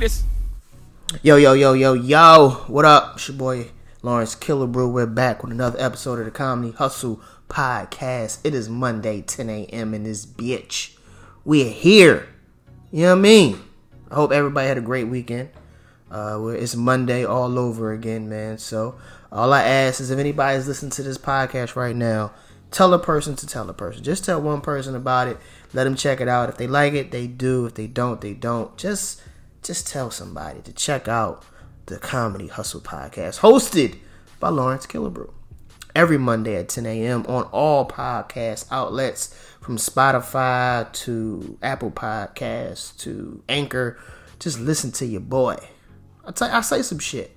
Latest. Yo. What up? It's your boy Lawrence Killebrew. We're back with another episode of the Comedy Hustle Podcast. It is Monday, 10 a.m. in this bitch. We're here. You know what I mean? I hope everybody had a great weekend. It's Monday all over again, man. So all I ask is if anybody's listening to this podcast right now, tell a person. Just tell one person about it. Let them check it out. If they like it, they do. If they don't, they don't. Just tell somebody to check out the Comedy Hustle Podcast, hosted by Lawrence Killebrew. Every Monday at 10 a.m. on all podcast outlets, from Spotify to Apple Podcasts to Anchor. Just listen to your boy. I say some shit.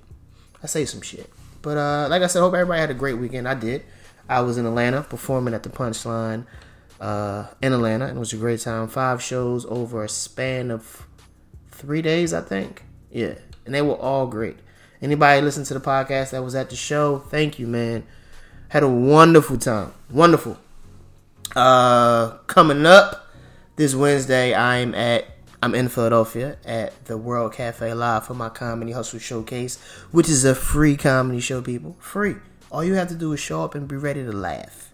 But like I said, hope everybody had a great weekend. I did. I was in Atlanta performing at the Punchline in Atlanta, and it was a great time. 5 shows over a span of 3 days, I think. Yeah, and they were all great. Anybody listening to the podcast that was at the show, thank you, man. Had a wonderful time. Wonderful. Coming up this Wednesday, I'm in Philadelphia at the World Cafe Live for my Comedy Hustle Showcase, which is a free comedy show, people. Free. All you have to do is show up and be ready to laugh.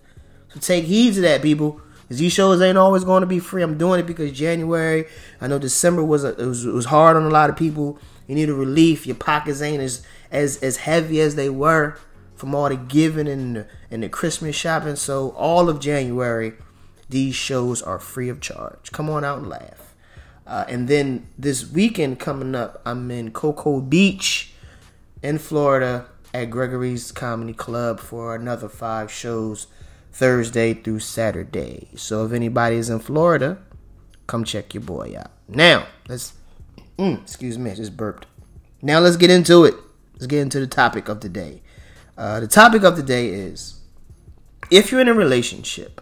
So take heed to that, people, because these shows ain't always going to be free. I'm doing it because January, I know December was hard on a lot of people. You need a relief. Your pockets ain't as heavy as they were from all the giving and the Christmas shopping. So all of January, these shows are free of charge. Come on out and laugh. And then this weekend coming up, I'm in Cocoa Beach in Florida at Gregory's Comedy Club for another 5 shows Thursday through Saturday. So if anybody is in Florida, come check your boy out. Now, excuse me, I just burped. Now let's get into it. Let's get into the topic of the day. The topic of the day is, if you're in a relationship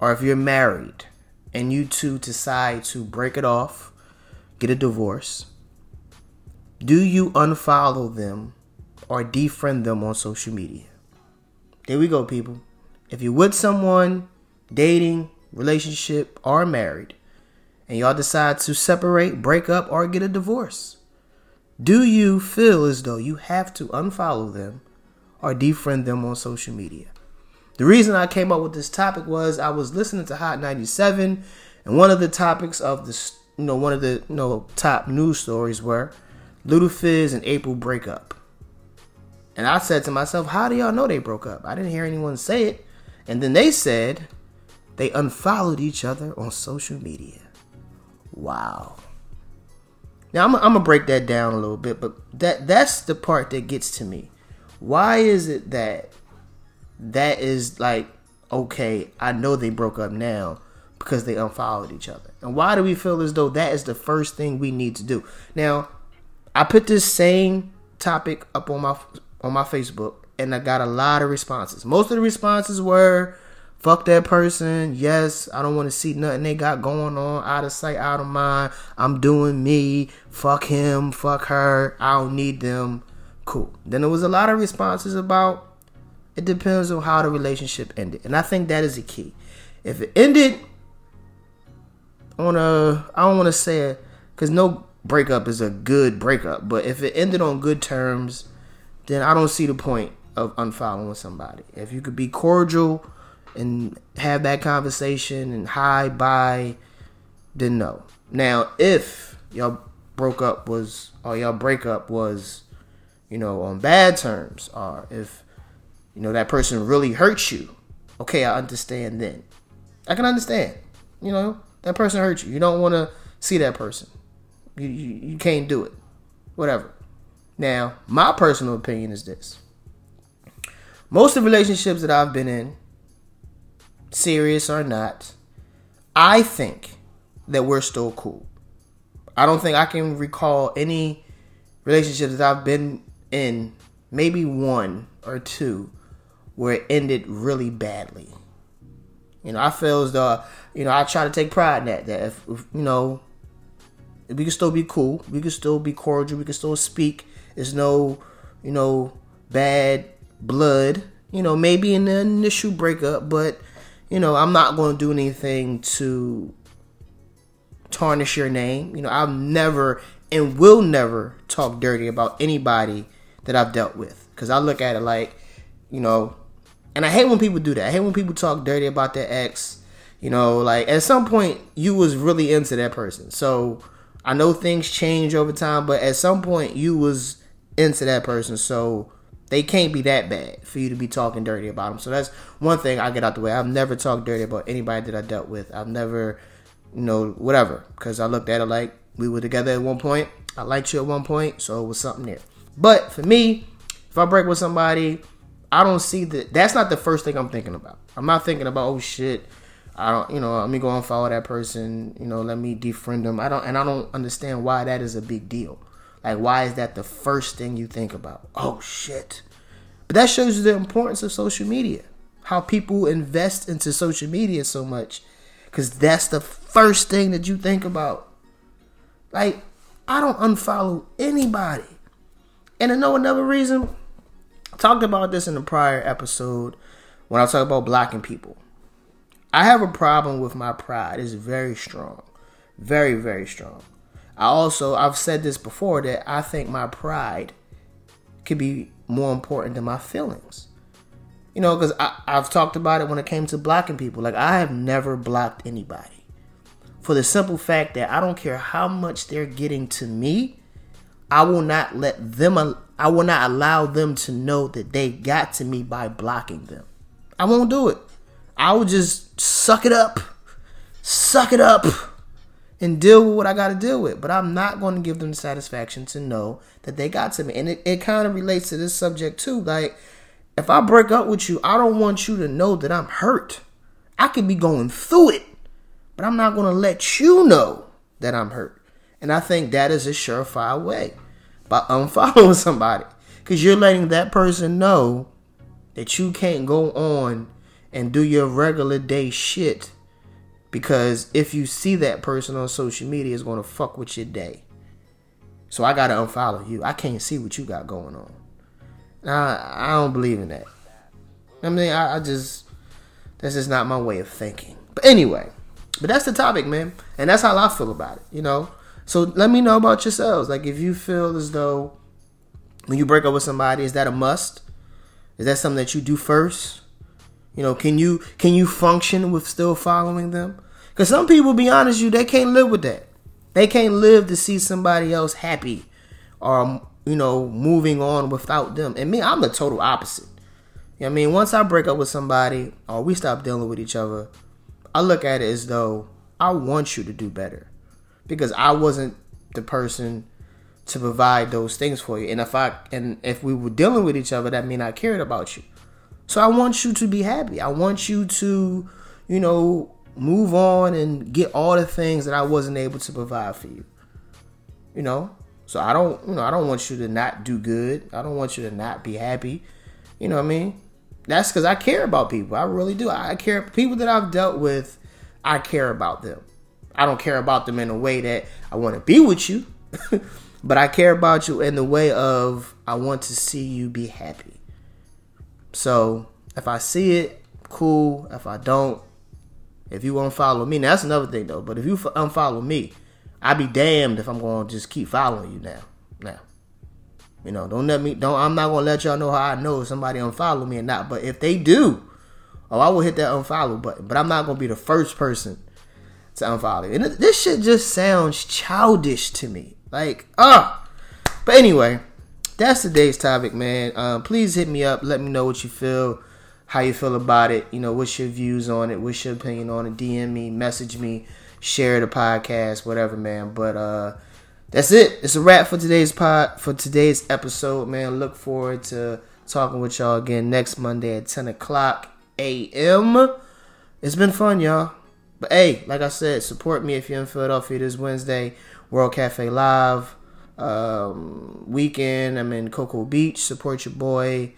or if you're married, and you two decide to break it off, get a divorce, do you unfollow them or defriend them on social media? There we go, people. If you're with someone, dating, relationship, or married, and y'all decide to separate, break up, or get a divorce, do you feel as though you have to unfollow them or defriend them on social media? The reason I came up with this topic was I was listening to Hot 97, and one of the topics of this, top news stories were Lil Fizz and April break up. And I said to myself, how do y'all know they broke up? I didn't hear anyone say it. And then they said they unfollowed each other on social media. Wow. Now I'm gonna break that down a little bit, but that's the part that gets to me. Why is it that is like, okay, I know they broke up now because they unfollowed each other. And why do we feel as though that is the first thing we need to do? Now, I put this same topic up on my Facebook, and I got a lot of responses. Most of the responses were, fuck that person. Yes, I don't want to see nothing they got going on. Out of sight, out of mind. I'm doing me. Fuck him. Fuck her. I don't need them. Cool. Then there was a lot of responses about, it depends on how the relationship ended. And I think that is the key. If it ended on I don't want to say it, because no breakup is a good breakup, but if it ended on good terms, then I don't see the point of unfollowing somebody. If you could be cordial and have that conversation and hi, bye, then no. Now, if y'all breakup was, on bad terms, or if that person really hurts you, okay, I understand then. I can understand. That person hurt you. You don't want to see that person. You can't do it. Whatever. Now, my personal opinion is this. Most of the relationships that I've been in, serious or not, I think that we're still cool. I don't think I can recall any relationships that I've been in, maybe one or two, where it ended really badly. I feel as though, I try to take pride in that if we can still be cool, we can still be cordial, we can still speak. There's no, bad blood, maybe in the initial breakup, but, I'm not going to do anything to tarnish your name. I've never and will never talk dirty about anybody that I've dealt with. Because I look at it like, you know, and I hate when people do that. I hate when people talk dirty about their ex. You know, like, at some point, you was really into that person. So, I know things change over time, but at some point, you was into that person. So, they can't be that bad for you to be talking dirty about them. So, that's one thing I get out the way. I've never talked dirty about anybody that I dealt with. I've never, you know, whatever. Because I looked at it like, we were together at one point. I liked you at one point. So, it was something there. But, for me, if I break with somebody, I don't see that. That's not the first thing I'm thinking about. I'm not thinking about, oh, shit. I don't, you know, let me go and follow that person, you know, let me defriend them. I don't understand why that is a big deal. Like, why is that the first thing you think about? Oh, shit. But that shows you the importance of social media, how people invest into social media so much, because that's the first thing that you think about. Like, I don't unfollow anybody. And I know another reason, I talked about this in a prior episode when I talked about blocking people. I have a problem with my pride. It's very strong. Very, very strong. I've said this before, that I think my pride could be more important than my feelings. You know, because I've talked about it when it came to blocking people. Like, I have never blocked anybody. For the simple fact that I don't care how much they're getting to me, I will not allow them to know that they got to me by blocking them. I won't do it. I would just suck it up, and deal with what I got to deal with. But I'm not going to give them the satisfaction to know that they got to me. And it kind of relates to this subject too. Like, if I break up with you, I don't want you to know that I'm hurt. I could be going through it, but I'm not going to let you know that I'm hurt. And I think that is a surefire way, by unfollowing somebody. Because you're letting that person know that you can't go on and do your regular day shit, because if you see that person on social media, it's going to fuck with your day. So I got to unfollow you. I can't see what you got going on. I don't believe in that. I mean, that's just not my way of thinking. But anyway, that's the topic, man. And that's how I feel about it, you know. So let me know about yourselves. Like, if you feel as though when you break up with somebody, is that a must? Is that something that you do first? You know, can you function with still following them? Because some people, be honest with you, they can't live with that. They can't live to see somebody else happy or, you know, moving on without them. And me, I'm the total opposite. You know what I mean? Once I break up with somebody or we stop dealing with each other, I look at it as though I want you to do better, because I wasn't the person to provide those things for you. And if we were dealing with each other, that means I cared about you. So I want you to be happy. I want you to, you know, move on and get all the things that I wasn't able to provide for you. You know? So I don't want you to not do good. I don't want you to not be happy. You know what I mean? That's because I care about people. I really do. I care. People that I've dealt with, I care about them. I don't care about them in a way that I want to be with you. But I care about you in the way of I want to see you be happy. So, if I see it, cool. If I don't, if you unfollow me, now that's another thing though. But if you unfollow me, I'd be damned if I'm going to just keep following you now. You know, I'm not going to let y'all know how I know if somebody unfollow me or not. But if they do, I will hit that unfollow button. But I'm not going to be the first person to unfollow you. And this shit just sounds childish to me. Like, But anyway, that's today's topic, man. Please hit me up. Let me know what you feel, how you feel about it. You know, what's your views on it? What's your opinion on it? DM me, message me, share the podcast, whatever, man. But that's it. It's a wrap for today's episode, man. Look forward to talking with y'all again next Monday at 10 o'clock a.m. It's been fun, y'all. But hey, like I said, support me if you're in Philadelphia this Wednesday. World Cafe Live. Weekend. I'm in Cocoa Beach. Support your boy.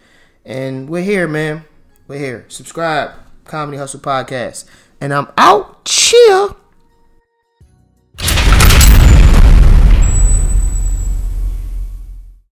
And we're here, man. We're here. Subscribe. Comedy Hustle Podcast. And I'm out. Chill.